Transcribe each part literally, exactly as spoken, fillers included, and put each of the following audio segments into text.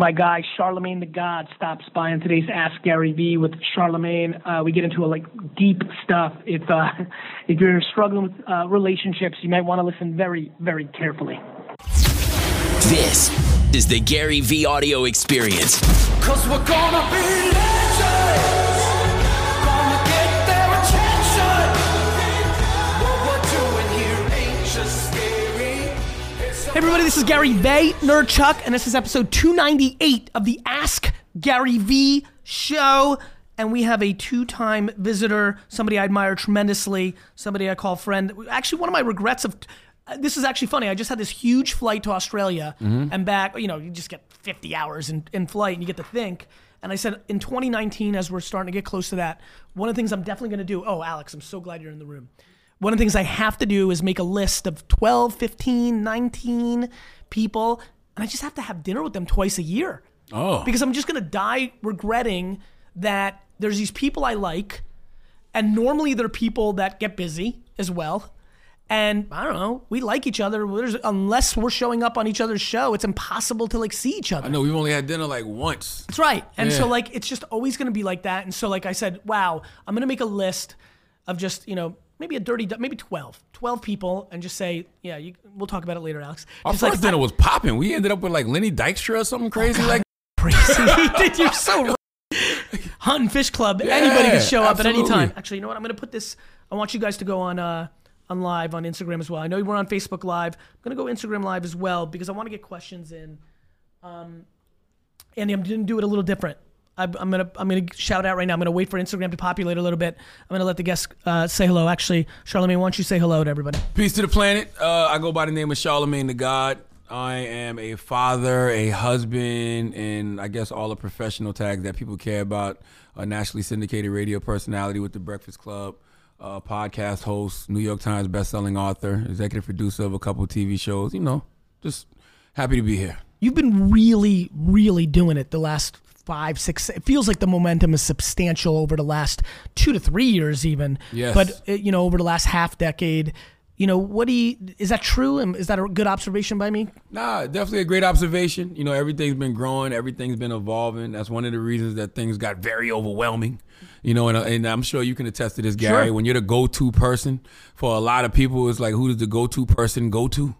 My guy, Charlamagne Tha God, stops by on today's Ask Gary V with Charlamagne. Uh, we get into a, like deep stuff. If, uh, if you're struggling with uh, relationships, you might want to listen very, very carefully. This is the Gary V audio experience. 'Cause we're gonna be legends. Gonna get their attention. What we're doing here ain't just scary. Hey everybody, this is Gary Vaynerchuk, and this is episode two ninety-eight of the Ask Gary V show. And we have a two-time visitor, somebody I admire tremendously, somebody I call friend. Actually, one of my regrets of... This is actually funny. I just had this huge flight to Australia mm-hmm. and back. You know, you just get fifty hours in, in flight and you get to think. And I said, in twenty nineteen, as we're starting to get close to that, one of the things I'm definitely going to do, oh, Alex, I'm so glad you're in the room. One of the things I have to do is make a list of twelve, fifteen, nineteen people. And I just have to have dinner with them twice a year. Oh. Because I'm just going to die regretting that there's these people I like. And normally they're people that get busy as well. And I don't know, we like each other. There's, unless we're showing up on each other's show, it's impossible to like see each other. I know, we've only had dinner like once. That's right. And yeah. so like, it's just always gonna be like that. And so like I said, wow, I'm gonna make a list of just, you know, maybe a dirty, maybe twelve, twelve people and just say, yeah, you, we'll talk about it later, Alex. Our just first like, dinner I, was popping. We ended up with like Lenny Dykstra or something crazy oh God, like that. Crazy, you're so Hunt and Fish Club, yeah, anybody can show up absolutely. At any time. Actually, you know what, I'm gonna put this, I want you guys to go on, uh, on live on Instagram as well. I know we're on Facebook Live. I'm gonna go Instagram Live as well because I wanna get questions in. Um, and I'm gonna do it a little different. I'm, I'm gonna I'm gonna shout out right now. I'm gonna wait for Instagram to populate a little bit. I'm gonna let the guests uh, say hello. Actually, Charlamagne, why don't you say hello to everybody? Peace to the planet. Uh, I go by the name of Charlamagne Tha God. I am a father, a husband, and I guess all the professional tags that people care about. A nationally syndicated radio personality with The Breakfast Club. Uh, podcast host, New York Times bestselling author, executive producer of a couple of T V shows. You know, just happy to be here. You've been really, really doing it the last five, six, it feels like the momentum is substantial over the last two to three years even. Yes. But, you know, over the last half decade, you know, what do you, is that true? And is that a good observation by me? Nah, definitely a great observation. You know, everything's been growing, everything's been evolving. That's one of the reasons that things got very overwhelming. You know, and, and I'm sure you can attest to this, Gary. Sure. When you're the go-to person for a lot of people, it's like, who does the go-to person go to?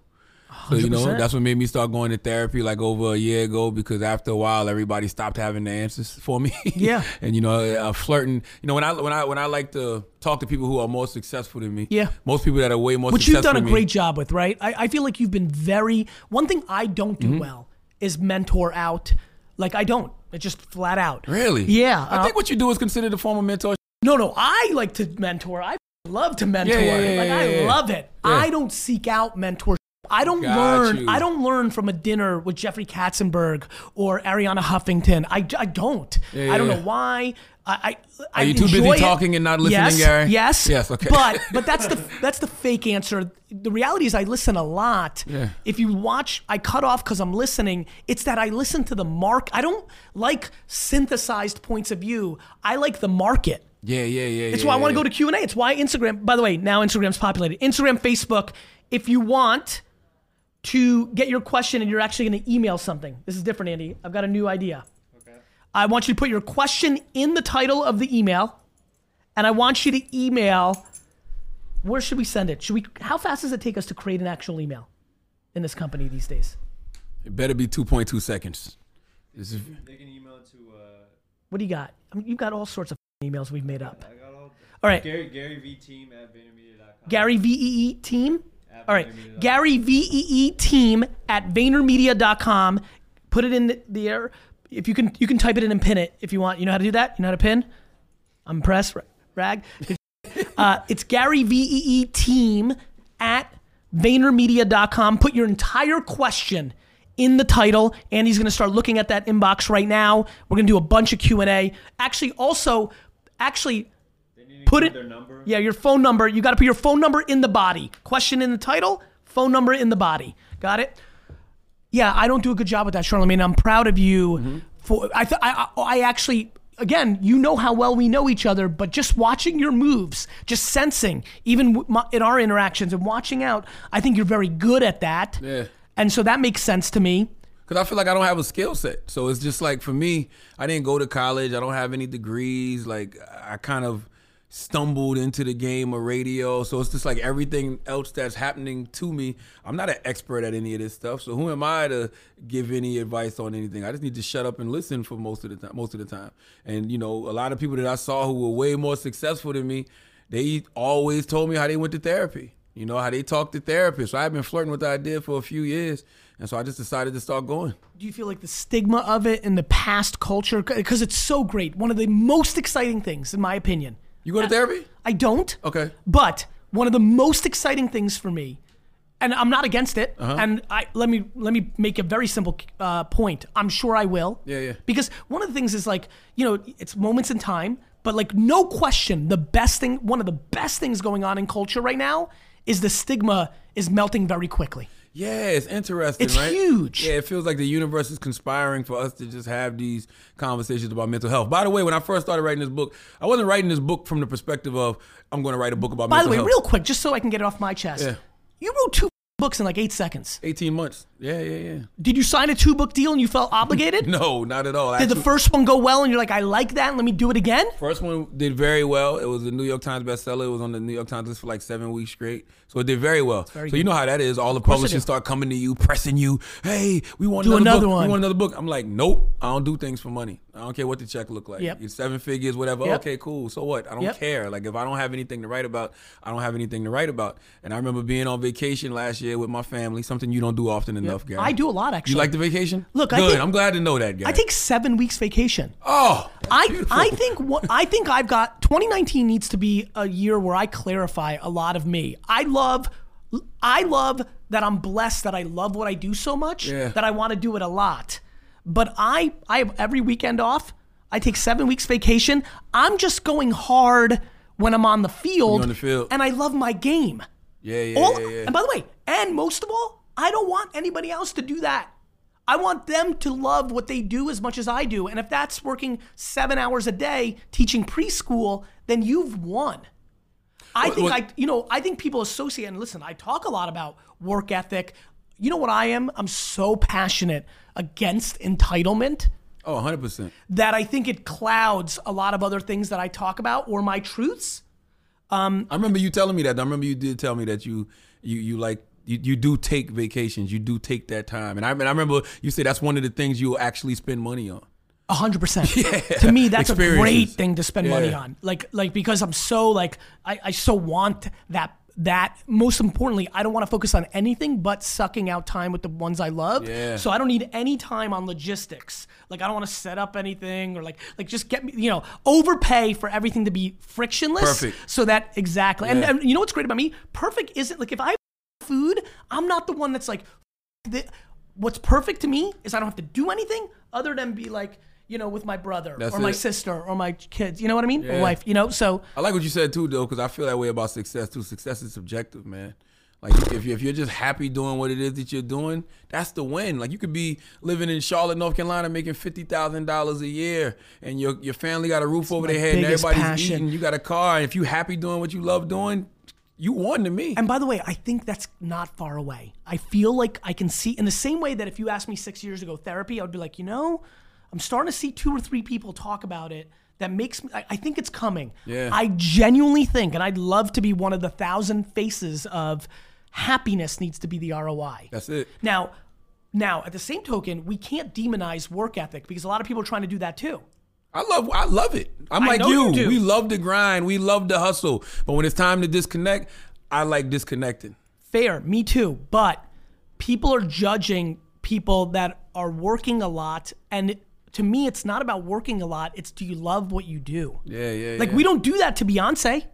So, you know, that's what made me start going to therapy like over a year ago, because after a while, everybody stopped having the answers for me. Yeah. And, you know, I'm flirting. You know, when I when I, when I like to talk to people who are more successful than me. Yeah. Most people that are way more Which successful than me. Which you've done a great job with, right? I, I feel like you've been very, one thing I don't do mm-hmm. well is mentor out. Like I don't. It's just flat out. Really? Yeah. I uh, think what you do is considered a form of mentorship. No, no. I like to mentor. I love to mentor. Yeah, yeah, yeah, like, yeah, I yeah. love it. Yeah. I don't seek out mentorship. I don't Got learn. You. I don't learn from a dinner with Jeffrey Katzenberg or Ariana Huffington. I, I don't. Yeah, yeah, I don't know why. I, I Are you I too busy it. talking and not listening, yes, Gary? Yes. Yes. Okay. But but that's the that's the fake answer. The reality is I listen a lot. Yeah. If you watch, I cut off because I'm listening. It's that I listen to the mark. I don't like synthesized points of view. I like the market. Yeah, yeah, yeah. It's yeah, why yeah, I want to yeah. go to Q and A. It's why Instagram. By the way, now Instagram's populated. Instagram, Facebook. If you want to get your question and you're actually gonna email something. This is different, Andy. I've got a new idea. Okay. I want you to put your question in the title of the email, and I want you to email, where should we send it? Should we, how fast does it take us to create an actual email in this company these days? It better be two point two seconds. Is it, they can email it to, uh, what do you got? I mean, you've got all sorts of emails we've made up. I got all, all right. Gary, Gary V team at VaynerMedia dot com. Gary V E E team? All right, Gary V E E team at VaynerMedia dot com. Put it in the air. If you can, you can type it in and pin it if you want. You know how to do that? You know how to pin? I'm impressed, rag. uh, it's Gary V E E team at VaynerMedia dot com. Put your entire question in the title, and he's gonna start looking at that inbox right now. We're gonna do a bunch of Q and A. Actually, also, actually, put it, their number. Yeah, your phone number. You got to put your phone number in the body. Question in the title, phone number in the body. Got it? Yeah, I don't do a good job with that, Charlamagne. I'm proud of you. Mm-hmm. For I, th- I, I actually, again, you know how well we know each other, but just watching your moves, just sensing, even my, in our interactions and watching out, I think you're very good at that. Yeah. And so that makes sense to me. because I feel like I don't have a skill set. So it's just like, for me, I didn't go to college. I don't have any degrees. Like, I kind of stumbled into the game of radio. So it's just like everything else that's happening to me, I'm not an expert at any of this stuff. So who am I to give any advice on anything? I just need to shut up and listen for most of the time, most of the time. And, you know, a lot of people that I saw who were way more successful than me, they always told me how they went to therapy, you know, how they talked to therapists. So I've been flirting with the idea for a few years. And so I just decided to start going. Do you feel like the stigma of it in the past culture, because it's so great, one of the most exciting things, in my opinion. You go to therapy? I don't. Okay. But one of the most exciting things for me, and I'm not against it, uh-huh. and I let me let me make a very simple uh, point. I'm sure I will. Yeah, yeah. Because one of the things is, like, you know, it's moments in time, but, like, no question, the best thing, one of the best things going on in culture right now is the stigma is melting very quickly. Yeah, it's interesting, it's right? It's huge. Yeah, it feels like the universe is conspiring for us to just have these conversations about mental health. By the way, when I first started writing this book, I wasn't writing this book from the perspective of, I'm going to write a book about By mental health. By the way, health. Real quick, just so I can get it off my chest. Yeah. You wrote two books in like eight seconds. eighteen months. Yeah, yeah, yeah. Did you sign a two-book deal and you felt obligated? No, not at all. Did Actually, the first one go well and you're like, I like that, and let me do it again? First one did very well. It was a New York Times bestseller. It was on the New York Times list for like seven weeks straight. So it did very well. Very so good. You know how that is. All the publishers start coming to you, pressing you. Hey, we want do another, another book. One. We want another book. I'm like, nope, I don't do things for money. I don't care what the check look like. Yep. It's seven figures, whatever. Yep. Okay, cool. So what? I don't yep. care. Like, if I don't have anything to write about, I don't have anything to write about. And I remember being on vacation last year with my family, something you don't do often enough, yep. Gary. I do a lot, actually. You like the vacation? Look, good. I think, I'm glad to know that, Gary. I take seven weeks vacation. Oh, I beautiful. I think what I think I've got. twenty nineteen needs to be a year where I clarify a lot of me. I love, I love that I'm blessed that I love what I do so much yeah. that I want to do it a lot. But I, I have every weekend off. I take seven weeks vacation. I'm just going hard when I'm on the field. On the field. And I love my game. Yeah, yeah, all, yeah, yeah. And by the way, and most of all, I don't want anybody else to do that. I want them to love what they do as much as I do. And if that's working seven hours a day teaching preschool, then you've won. I what, think what? I, you know, I think people associate, and listen, I talk a lot about work ethic. You know what I am? I'm so passionate against entitlement. Oh, one hundred percent. That I think it clouds a lot of other things that I talk about or my truths. Um, I remember you telling me that. I remember you did tell me that you, you, you like, You, you do take vacations. You do take that time. And I, and I remember you said that's one of the things you'll actually spend money on. A hundred percent. To me, that's a great thing to spend yeah. money on. Like, like because I'm so like, I, I so want that, that most importantly, I don't want to focus on anything but sucking out time with the ones I love. Yeah. So I don't need any time on logistics. Like, I don't want to set up anything or like, like just get me, you know, overpay for everything to be frictionless. Perfect. So that exactly. Yeah. And, and you know what's great about me? Perfect isn't like if I food, I'm not the one that's like, what's perfect to me is I don't have to do anything other than be like, you know, with my brother that's or it. My sister or my kids, you know what I mean? Yeah. Or wife, you know, so. I like what you said too though, because I feel that way about success too. Success is subjective, man. Like if you're, if you're just happy doing what it is that you're doing, that's the win. Like you could be living in Charlotte, North Carolina, making fifty thousand dollars a year and your your family got a roof that's over their head and everybody's passion. Eating, you got a car. And if you happy doing what you love doing, you won to me. And by the way, I think that's not far away. I feel like I can see, in the same way that if you asked me six years ago, therapy, I would be like, you know, I'm starting to see two or three people talk about it. That makes me, I, I think it's coming. Yeah. I genuinely think, and I'd love to be one of the thousand faces of happiness needs to be the R O I. That's it. Now, now at the same token, we can't demonize work ethic because a lot of people are trying to do that too. I love I love it. I'm like you. you we love the grind. We love the hustle. But when it's time to disconnect, I like disconnecting. Fair. Me too. But people are judging people that are working a lot. And to me, it's not about working a lot. It's do you love what you do? Yeah, yeah, like, yeah. we don't do that to Beyonce.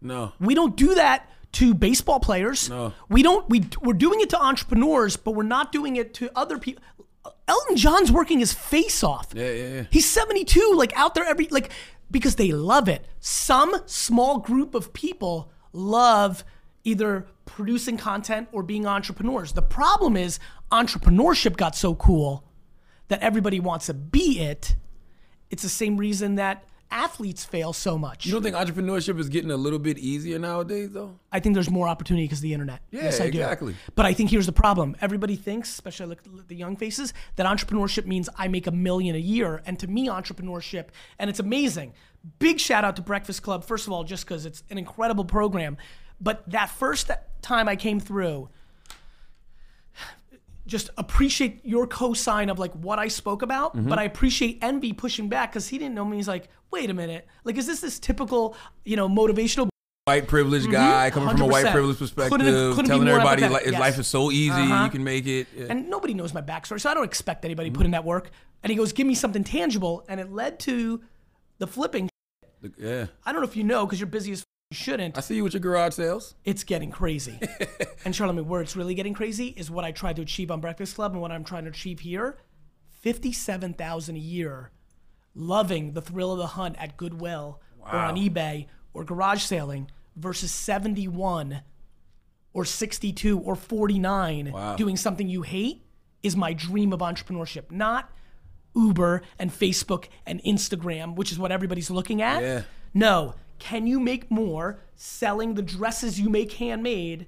No. We don't do that to baseball players. No. We don't, we, we're doing it to entrepreneurs, but we're not doing it to other people. Elton John's working his face off. Yeah, yeah, yeah. He's seventy-two, like out there every, like, because they love it. Some small group of people love either producing content or being entrepreneurs. The problem is entrepreneurship got so cool that everybody wants to be it. It's the same reason that athletes fail so much. You don't think entrepreneurship is getting a little bit easier nowadays, though? I think there's more opportunity because of the internet. Yeah, yes, I exactly. do. But I think here's the problem. Everybody thinks, especially look at the young faces, that entrepreneurship means I make a million a year. And to me, entrepreneurship, and it's amazing. Big shout out to Breakfast Club, first of all, just because it's an incredible program. But that first time I came through, just appreciate your co-sign of like what I spoke about, mm-hmm. but I appreciate Envy pushing back because he didn't know me. He's like, wait a minute, like is this this typical, you know, motivational white privileged mm-hmm. guy coming one hundred percent. From a white privileged perspective, couldn't, couldn't telling everybody like, his yes. life is so easy, uh-huh. you can make it. Yeah. And nobody knows my backstory, so I don't expect anybody mm-hmm. put in that work. And he goes, give me something tangible, and it led to the flipping. Yeah. I don't know if you know because you're busy as. You shouldn't. I see you with your garage sales. It's getting crazy. And Charlamagne, where it's really getting crazy is what I tried to achieve on Breakfast Club and what I'm trying to achieve here. fifty-seven thousand dollars a year, loving the thrill of the hunt at Goodwill wow. or on eBay or garage selling versus seventy-one or sixty-two or forty-nine wow. doing something you hate is my dream of entrepreneurship. Not Uber and Facebook and Instagram, which is what everybody's looking at. Yeah. No. Can you make more selling the dresses you make handmade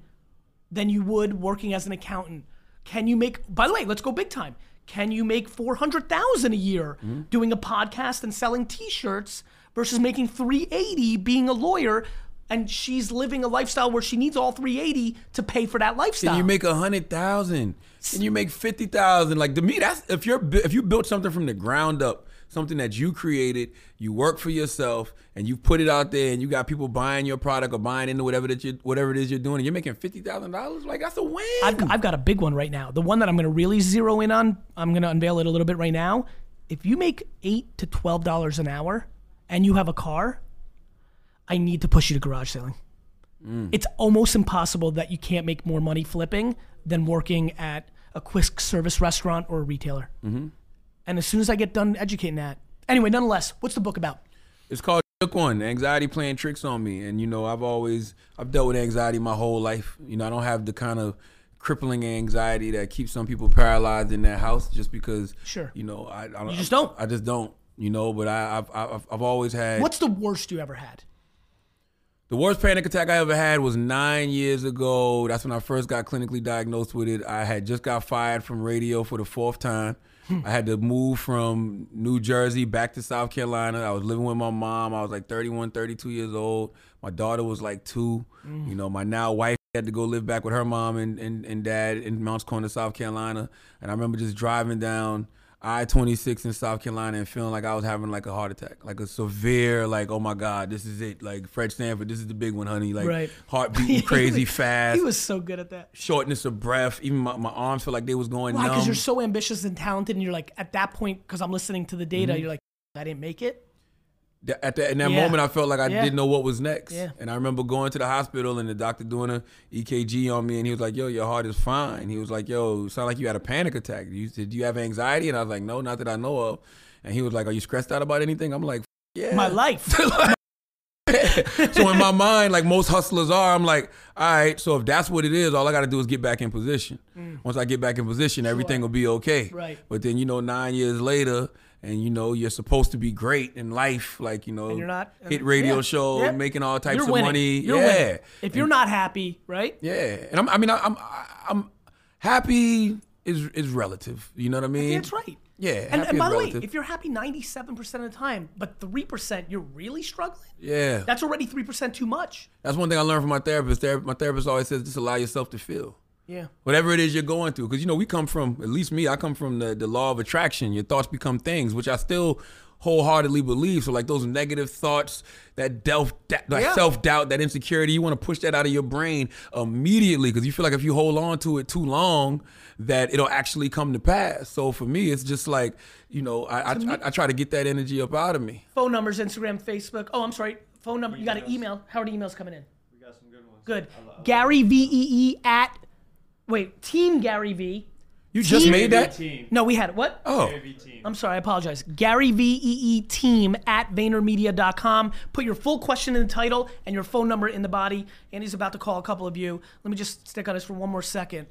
than you would working as an accountant? Can you make, by the way, let's go big time. Can you make four hundred thousand dollars a year mm-hmm. doing a podcast and selling t-shirts versus making three eighty being a lawyer and she's living a lifestyle where she needs all three eighty to pay for that lifestyle? Can you make one hundred thousand dollars? Can you make fifty thousand dollars? Like to me, that's, if you're, if you built something from the ground up, something that you created, you work for yourself, and you put it out there, and you got people buying your product or buying into whatever that you, whatever it is you're doing, and you're making fifty thousand dollars, like that's a win. I've, I've got a big one right now. The one that I'm gonna really zero in on, I'm gonna unveil it a little bit right now. If you make eight to twelve dollars an hour, and you have a car, I need to push you to garage selling. Mm. It's almost impossible that you can't make more money flipping than working at a quick service restaurant or a retailer. Mm-hmm. And as soon as I get done educating that. Anyway, nonetheless, what's the book about? It's called One: Anxiety Playing Tricks on Me. And you know, I've always, I've dealt with anxiety my whole life. You know, I don't have the kind of crippling anxiety that keeps some people paralyzed in their house just because, sure. you know, I, I don't. You just don't. I, I just don't, you know, but I, I've, I've, I've always had. What's the worst you ever had? The worst panic attack I ever had was nine years ago. That's when I first got clinically diagnosed with it. I had just got fired from radio for the fourth time. I had to move from New Jersey back to South Carolina. I was living with my mom. I was like thirty-one, thirty-two years old. My daughter was like two. Mm. You know, my now wife had to go live back with her mom and, and, and dad in Mounts Corner, South Carolina. And I remember just driving down I twenty-six in South Carolina and feeling like I was having like a heart attack, like a severe, like, oh my God, this is it. Like Fred Sanford, this is the big one, honey. Like right. heart beating crazy fast. He was so good at that. Shortness of breath. Even my, my arms felt like they was going Why? numb. Because you're so ambitious and talented and you're like, at that point, because I'm listening to the data, mm-hmm. you're like, I didn't make it. At that, in that yeah. moment, I felt like I yeah. didn't know what was next. Yeah. And I remember going to the hospital and the doctor doing an E K G on me and he was like, yo, your heart is fine. He was like, yo, it sounded like you had a panic attack. You, did you have anxiety? And I was like, no, not that I know of. And he was like, are you stressed out about anything? I'm like, yeah. My life. like, so in my mind, like most hustlers are, I'm like, all right, so if that's what it is, all I got to do is get back in position. Mm. Once I get back in position, sure. everything will be okay. Right. But then, you know, nine years later, and you know, you're supposed to be great in life, like, you know, and you're not, hit radio yeah, show, yeah. making all types you're of winning. money. You're yeah. winning. If and, you're not happy, right? Yeah. And I'm, I mean, I'm, I'm happy is is relative. You know what I mean? I think that's right. Yeah. And, and by the way, if you're happy ninety-seven percent of the time, but three percent you're really struggling. Yeah. That's already three percent too much. That's one thing I learned from my therapist. My therapist always says, just allow yourself to feel. Yeah. Whatever it is you're going through. Because, you know, we come from, at least me, I come from the, the law of attraction. Your thoughts become things, which I still wholeheartedly believe. So, like, those negative thoughts, that, delf, that yeah. self-doubt, that insecurity, you want to push that out of your brain immediately because you feel like if you hold on to it too long, that it'll actually come to pass. So, for me, it's just like, you know, I, I, me, I, I try to get that energy up out of me. Phone numbers, Instagram, Facebook. Oh, I'm sorry. Phone number. You got an email. How are the emails coming in? We got some good ones. Good. I love, I Gary, V E E, at... Wait, Team Gary V. You team, just made that? Team. No, we had it. What? Oh. I'm sorry, I apologize. Gary V E E team at VaynerMedia dot com. Put your full question in the title and your phone number in the body. Andy's about to call a couple of you. Let me just stick on this for one more second.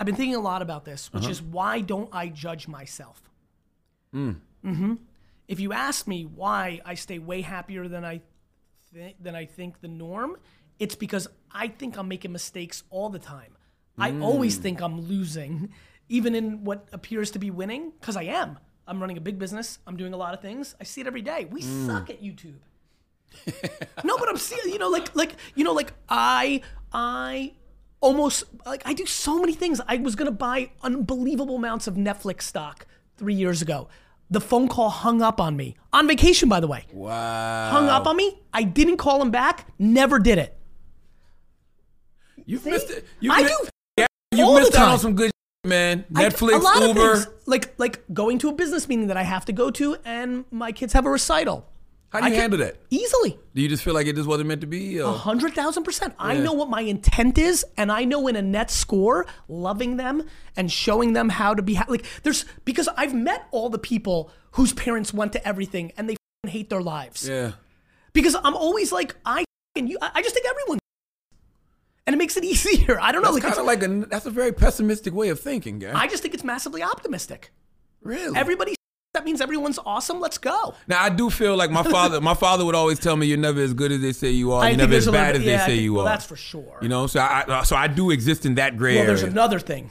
I've been thinking a lot about this, which uh-huh. is why don't I judge myself? Mm. Mm-hmm. if you ask me why I stay way happier than I th- than I think the norm, it's because I think I'm making mistakes all the time. I mm. always think I'm losing, even in what appears to be winning, because I am. I'm running a big business. I'm doing a lot of things. I see it every day. We mm. suck at YouTube. No, but I'm seeing, you know, like, like, you know, like I, I almost, like I do so many things. I was going to buy unbelievable amounts of Netflix stock three years ago. The phone call hung up on me. On vacation, by the way. Wow. Hung up on me. I didn't call him back. Never did it. You've See? missed it. You've I missed, do. Yeah, you all missed the time. out on some good shit, man. Netflix, I, a lot Uber. Of things, like like going to a business meeting that I have to go to, and my kids have a recital. How do you I handle that? Easily. Do you just feel like it just wasn't meant to be? A hundred thousand percent. I know what my intent is, and I know in a net score, loving them and showing them how to be ha- like there's because I've met all the people whose parents went to everything and they hate their lives. Yeah. Because I'm always like I and you. I just think everyone. And it makes it easier. I don't know. That's like, kind of like a, that's a very pessimistic way of thinking, Gary. I just think it's massively optimistic. Really? Everybody, that means everyone's awesome. Let's go. Now, I do feel like my father my father would always tell me, you're never as good as they say you are. You're never as bad bit, as yeah, they say think, you well, are. That's for sure. You know, so I so I do exist in that gray well, area. Well, there's another thing.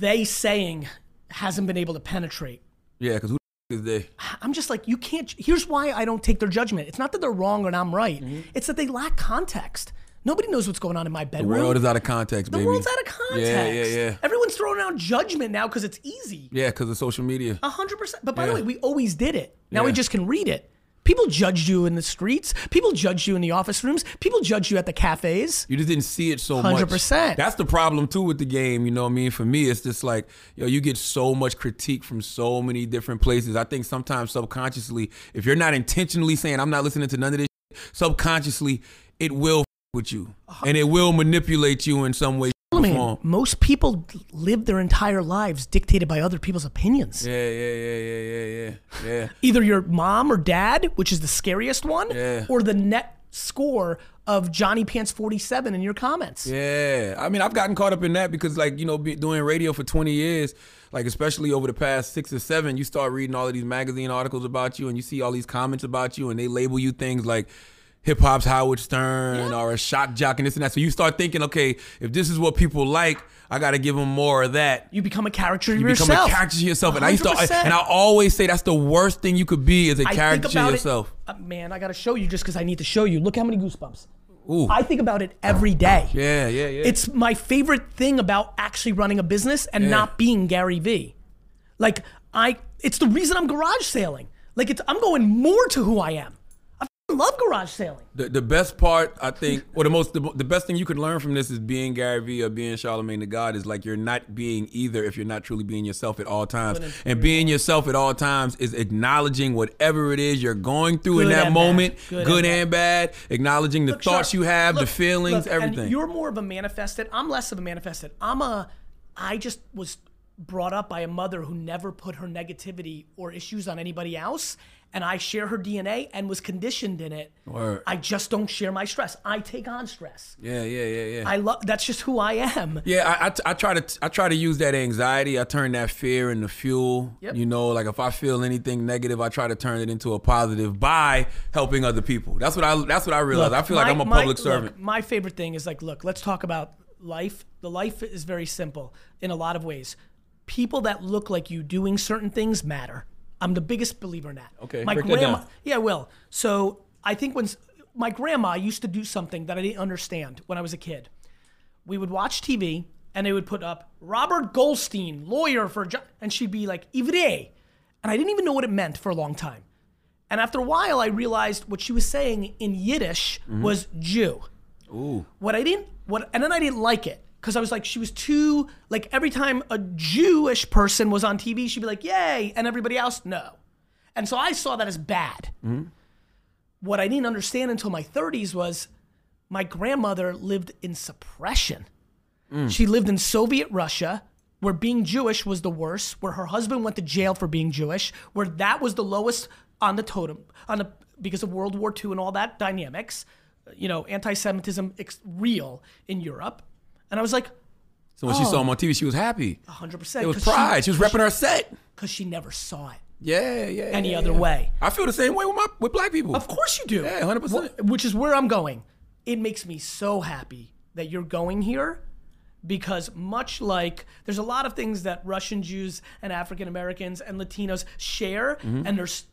They saying hasn't been able to penetrate. Yeah, because who the f- is they? I'm just like, you can't. Here's why I don't take their judgment. It's not that they're wrong and I'm right. Mm-hmm. It's that they lack context. Nobody knows what's going on in my bedroom. The world is out of context, baby. The world's out of context. Yeah, yeah, yeah. Everyone's throwing out judgment now because it's easy. Yeah, because of social media. A hundred percent. But by yeah. the way, we always did it. Now yeah. we just can read it. People judged you in the streets. People judged you in the office rooms. People judged you at the cafes. You just didn't see it so much. one hundred percent. That's the problem, too, with the game. You know what I mean? For me, it's just like, yo, you get so much critique from so many different places. I think sometimes subconsciously, if you're not intentionally saying, I'm not listening to none of this shit, subconsciously, it will with you, and it will manipulate you in some way. Man, most people live their entire lives dictated by other people's opinions. Yeah, yeah, yeah, yeah, yeah, yeah. yeah. Either your mom or dad, which is the scariest one, yeah. or the net score of Johnny Pants forty-seven in your comments. Yeah, I mean, I've gotten caught up in that because, like, you know, be doing radio for twenty years, like especially over the past six or seven, you start reading all of these magazine articles about you, and you see all these comments about you, and they label you things like hip-hop's Howard Stern yeah. or a shock jock and this and that. So you start thinking, okay, if this is what people like, I got to give them more of that. You become a character you yourself. You become a character yourself. one hundred percent. And I used to, and I always say that's the worst thing you could be is a I character think about yourself. It, uh, man, I got to show you just because I need to show you. Look how many goosebumps. Ooh. I think about it every day. Yeah, yeah, yeah. It's my favorite thing about actually running a business and yeah. not being Gary V. Like, I, it's the reason I'm garage sailing. Like, it's I'm going more to who I am. Love garage sailing. The the best part, I think, or the most, the, the best thing you could learn from this is being Gary Vee or being Charlamagne Tha God is like you're not being either if you're not truly being yourself at all times. And being yourself at all times is acknowledging whatever it is you're going through good in that moment, bad. good, good and, bad. and bad, acknowledging the look, thoughts Char, you have, look, the feelings, look, everything. And you're more of a manifested. I'm less of a manifested. I'm a, I just was brought up by a mother who never put her negativity or issues on anybody else. And I share her D N A and was conditioned in it. Word. I just don't share my stress. I take on stress. Yeah, yeah, yeah, yeah. I love. That's just who I am. Yeah, I, I, I try to I try to use that anxiety. I turn that fear into fuel. Yep. You know, like if I feel anything negative, I try to turn it into a positive by helping other people. That's what I. That's what I realized. Look, I feel my, like I'm a my, public servant. Look, my favorite thing is like, look, let's talk about life. The life is very simple in a lot of ways. People that look like you doing certain things matter. I'm the biggest believer in that. Okay, my break grandma, that down. Yeah, I will. So I think when my grandma used to do something that I didn't understand when I was a kid, we would watch T V and they would put up Robert Goldstein, lawyer for, and she'd be like, Ivre. And I didn't even know what it meant for a long time. And after a while, I realized what she was saying in Yiddish mm-hmm. was Jew. Ooh. What I didn't, what, and then I didn't like it. Cause I was like, she was too, like every time a Jewish person was on T V, she'd be like, yay, and everybody else, no. And so I saw that as bad. Mm-hmm. What I didn't understand until my thirties was my grandmother lived in suppression. Mm. She lived in Soviet Russia, where being Jewish was the worst, where her husband went to jail for being Jewish, where that was the lowest on the totem, on the because of World War Two and all that dynamics, you know, anti-Semitism ex- real in Europe. And I was like, so when oh, she saw him on T V, she was happy. one hundred percent. It was pride. She, she was repping she, her set. Because she never saw it. yeah, yeah, any yeah, other yeah. way. I feel the same way with my with black people. Of course you do. Yeah, one hundred percent. Which is where I'm going. It makes me so happy that you're going here, because much like there's a lot of things that Russian Jews and African Americans and Latinos share, mm-hmm. and there's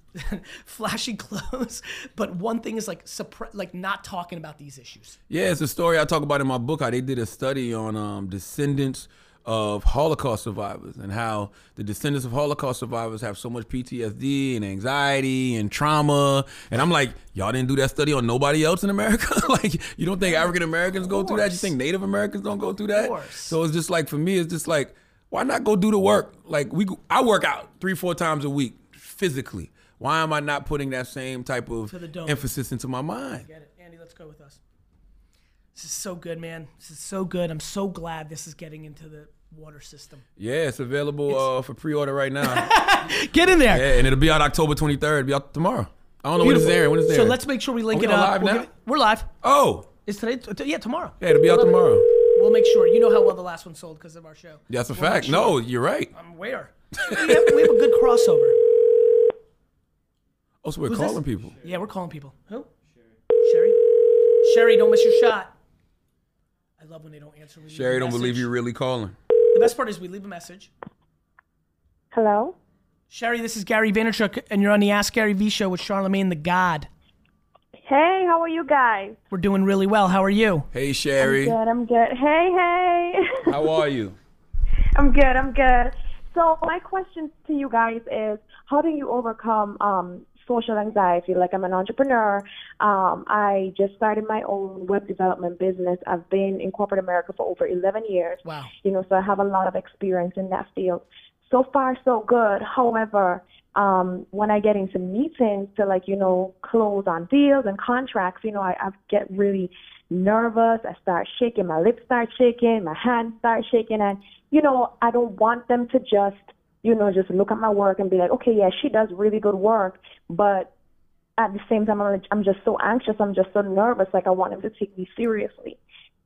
flashy clothes, but one thing is like suppre- like not talking about these issues. Yeah, it's a story I talk about in my book, how they did a study on um, descendants of Holocaust survivors, and how the descendants of Holocaust survivors have so much P T S D and anxiety and trauma. And I'm like, y'all didn't do that study on nobody else in America? Like, you don't think African Americans go through that? You think Native Americans don't go through that? So it's just like, for me, it's just like, why not go do the work? Like, we, I work out three, four times a week physically. Why am I not putting that same type of emphasis into my mind? Get it. Andy, let's go with us. This is so good, man. This is so good. I'm so glad this is getting into the water system. Yeah, it's available it's... Uh, for pre-order right now. Get in there. Yeah, and it'll be out October twenty-third. It'll be out tomorrow. I don't know when it's there. When it's there. So let's make sure we link Are we it up. Live we're, now? Gonna, we're live. Oh. Is today? Yeah, tomorrow. Yeah, it'll be out tomorrow. We'll make sure. You know how well the last one sold because of our show. Yeah, that's a we'll fact. Sure. No, you're right. I'm aware. we, have, we have a good crossover. Oh, so we're Who's calling this? people. Sherry. Yeah, we're calling people. Who? Sherry. Sherry. Sherry, don't miss your shot. I love when they don't answer. We Sherry, don't believe you're really calling. The best part is we leave a message. Hello? Sherry, this is Gary Vaynerchuk, and you're on the Ask Gary V show with Charlamagne Tha God. Hey, how are you guys? We're doing really well. How are you? Hey, Sherry. I'm good, I'm good. Hey, hey. How are you? I'm good, I'm good. So my question to you guys is, how do you overcome um, social anxiety? Like, I'm an entrepreneur. Um, I just started my own web development business. I've been in corporate America for over eleven years. Wow. You know, so I have a lot of experience in that field. So far, so good. However, um, when I get into meetings to, like, you know, close on deals and contracts, you know, I, I get really nervous. I start shaking. My lips start shaking. My hands start shaking. And, you know, I don't want them to just you know, just look at my work and be like, okay, yeah, she does really good work. But at the same time, I'm just so anxious. I'm just so nervous. Like, I want them to take me seriously.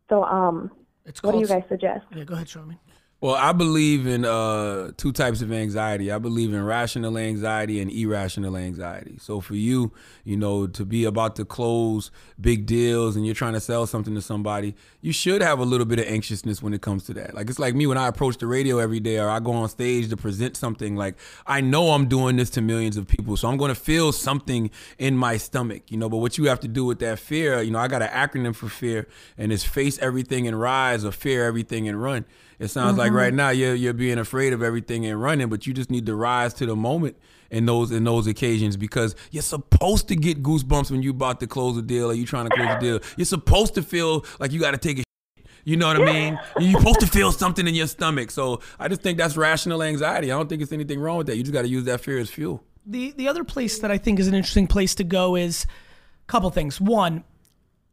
So um, it's what called, do you guys suggest? Yeah, go ahead, Charlamagne. Well, I believe in uh, two types of anxiety. I believe in rational anxiety and irrational anxiety. So for you, you know, to be about to close big deals and you're trying to sell something to somebody, you should have a little bit of anxiousness when it comes to that. Like, it's like me when I approach the radio every day or I go on stage to present something. Like, I know I'm doing this to millions of people, so I'm going to feel something in my stomach, you know. But what you have to do with that fear, you know, I got an acronym for fear, and it's face everything and rise, or fear everything and run. It sounds mm-hmm. like right now you're you're being afraid of everything and running, but you just need to rise to the moment in those in those occasions, because you're supposed to get goosebumps when you about to close a deal or you trying to close a deal. You're supposed to feel like you got to take a shit, you know what I mean? You're supposed to feel something in your stomach. So I just think that's rational anxiety. I don't think it's anything wrong with that. You just got to use that fear as fuel. The the other place that I think is an interesting place to go is a couple things. One,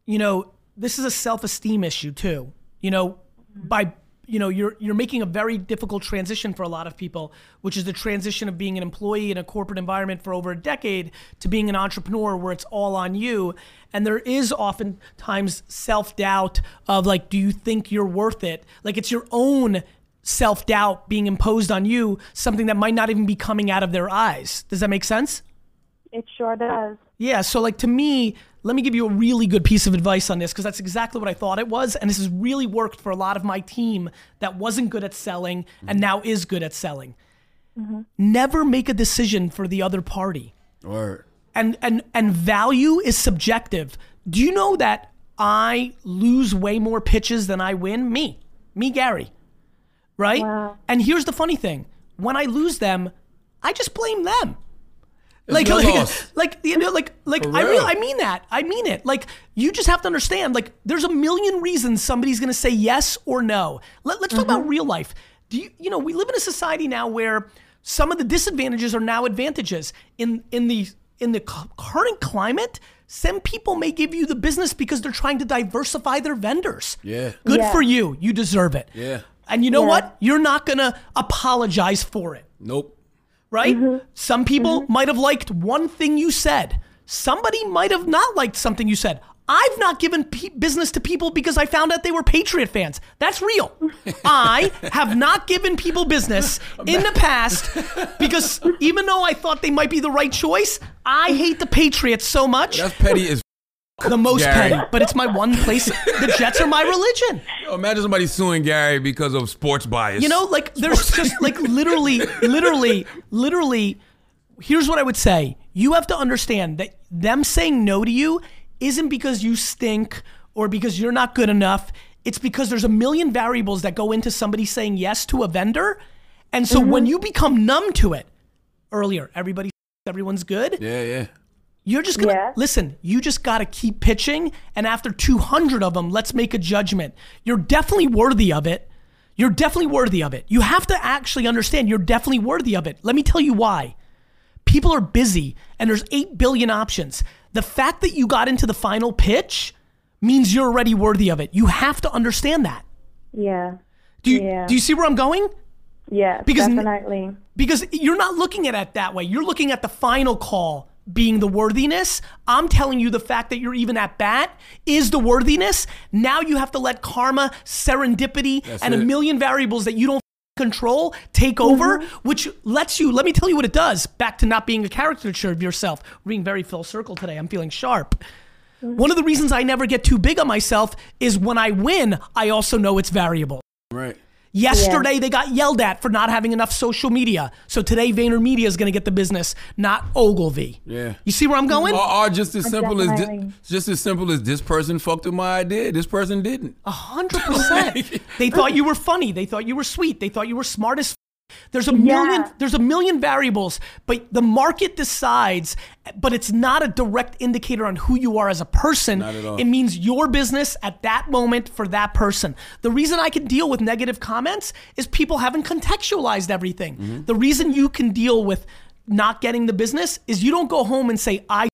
you know, this is a self-esteem issue too. You know, by You know, you're you're making a very difficult transition for a lot of people, which is the transition of being an employee in a corporate environment for over a decade to being an entrepreneur where it's all on you. And there is oftentimes self-doubt of, like, do you think you're worth it? Like, it's your own self-doubt being imposed on you, something that might not even be coming out of their eyes. Does that make sense? It sure does. Yeah, so, like, to me, let me give you a really good piece of advice on this, because that's exactly what I thought it was, and this has really worked for a lot of my team that wasn't good at selling and now is good at selling. Mm-hmm. Never make a decision for the other party. Or and and and value is subjective. Do you know that I lose way more pitches than I win? Me, me, Gary, right? Wow. And here's the funny thing: when I lose them, I just blame them. Like, like, like, you know, like, like I, real, I mean that. I mean it. Like, you just have to understand, like, there's a million reasons somebody's going to say yes or no. Let, let's mm-hmm. talk about real life. Do you, you know, we live in a society now where some of the disadvantages are now advantages. In, in the, in the current climate, some people may give you the business because they're trying to diversify their vendors. Yeah. Good yeah. for you. You deserve it. Yeah. And you know yeah. what? You're not going to apologize for it. Nope. Right? Mm-hmm. Some people mm-hmm. might have liked one thing you said. Somebody might have not liked something you said. I've not given p- business to people because I found out they were Patriot fans. That's real. I have not given people business in the past because even though I thought they might be the right choice, I hate the Patriots so much. That's petty as the most Gary. petty, but it's my one place. The Jets are my religion. Yo, imagine somebody suing Gary because of sports bias. You know, like there's sports just like literally, literally, literally, here's what I would say. You have to understand that them saying no to you isn't because you stink or because you're not good enough. It's because there's a million variables that go into somebody saying yes to a vendor. And so mm-hmm. when you become numb to it earlier, everybody, everyone's good. Yeah, yeah. You're just gonna, yeah. listen, you just gotta keep pitching. And after two hundred of them, let's make a judgment. You're definitely worthy of it. You're definitely worthy of it. You have to actually understand you're definitely worthy of it. Let me tell you why. People are busy and there's eight billion options. The fact that you got into the final pitch means you're already worthy of it. You have to understand that. Yeah. Do you, yeah. do you see where I'm going? Yeah, because, definitely. Because you're not looking at it that way. You're looking at the final call being the worthiness. I'm telling you the fact that you're even at bat is the worthiness. Now you have to let karma, serendipity, That's and it. a million variables that you don't control take over, mm-hmm. which lets you, let me tell you what it does, back to not being a caricature of yourself. We're being very full circle today. I'm feeling sharp. Mm-hmm. One of the reasons I never get too big on myself is when I win, I also know it's variable. Right. Yesterday, yeah. they got yelled at for not having enough social media. So today, VaynerMedia is going to get the business, not Ogilvy. Yeah. You see where I'm going? Or, or just as simple Definitely. as just as simple as this person fucked with my idea, this person didn't. A hundred percent. They thought you were funny. They thought you were sweet. They thought you were smart as f- There's a million. Yeah. There's a million variables, but the market decides. But it's not a direct indicator on who you are as a person. Not at all. It means your business at that moment for that person. The reason I can deal with negative comments is people haven't contextualized everything. Mm-hmm. The reason you can deal with not getting the business is you don't go home and say, I,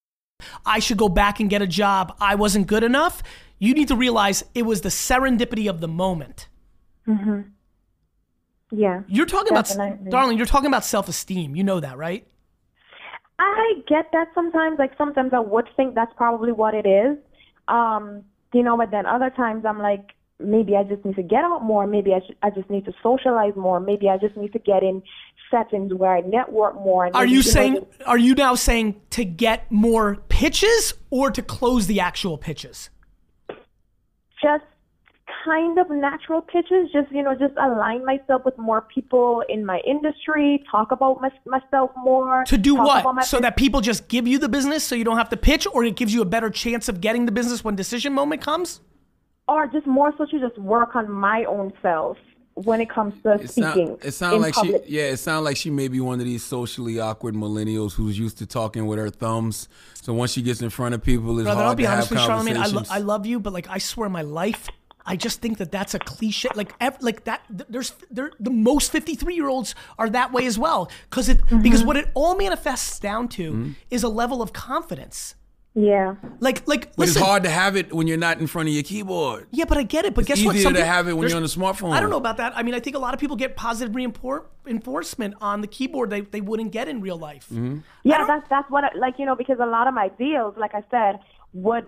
I should go back and get a job. I wasn't good enough. You need to realize it was the serendipity of the moment. Mm-hmm. Yeah. You're talking definitely. about, darling, you're talking about self-esteem. You know that, right? I get that sometimes. Like sometimes I would think that's probably what it is. Um, you know, but then other times I'm like, maybe I just need to get out more. Maybe I, sh- I just need to socialize more. Maybe I just need to get in settings where I network more. And are maybe, you, you saying, know, just... are you now saying to get more pitches or to close the actual pitches? Just kind of natural pitches, just, you know, just align myself with more people in my industry, talk about my, myself more. To do what? So that people just give you the business so you don't have to pitch, or it gives you a better chance of getting the business when decision moment comes? Or just more so to just work on my own self when it comes to it speaking. Sound, it sounds like public. she, yeah, it sounds like she may be one of these socially awkward millennials who's used to talking with her thumbs. So once she gets in front of people, it's Brother, hard I'll be to honest have with conversations. Charlamagne, I, lo- I love you, but like I swear my life, I just think that that's a cliche, like ev- like that. Th- there's there the most fifty-three year olds are that way as well, because it mm-hmm. because what it all manifests down to mm-hmm. is a level of confidence. Yeah. Like like. But listen, it's hard to have it when you're not in front of your keyboard. Yeah, but I get it. But it's guess what? It's easier to have it when you're on a smartphone. I don't know about that. I mean, I think a lot of people get positive reinforcement on the keyboard they they wouldn't get in real life. Mm-hmm. Yeah, that's that's what I, like you know because a lot of my deals, like I said, would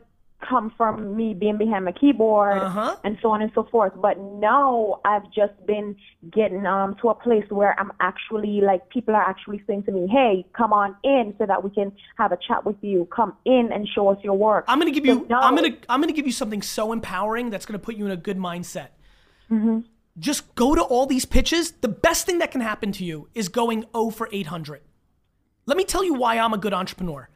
come from me being behind my keyboard uh-huh. and so on and so forth. But now I've just been getting um to a place where I'm actually like people are actually saying to me, hey, come on in so that we can have a chat with you. Come in and show us your work. I'm gonna give so you now, I'm gonna I'm gonna give you something so empowering that's gonna put you in a good mindset. Mm-hmm. Just go to all these pitches. The best thing that can happen to you is going zero for eight hundred. Let me tell you why I'm a good entrepreneur.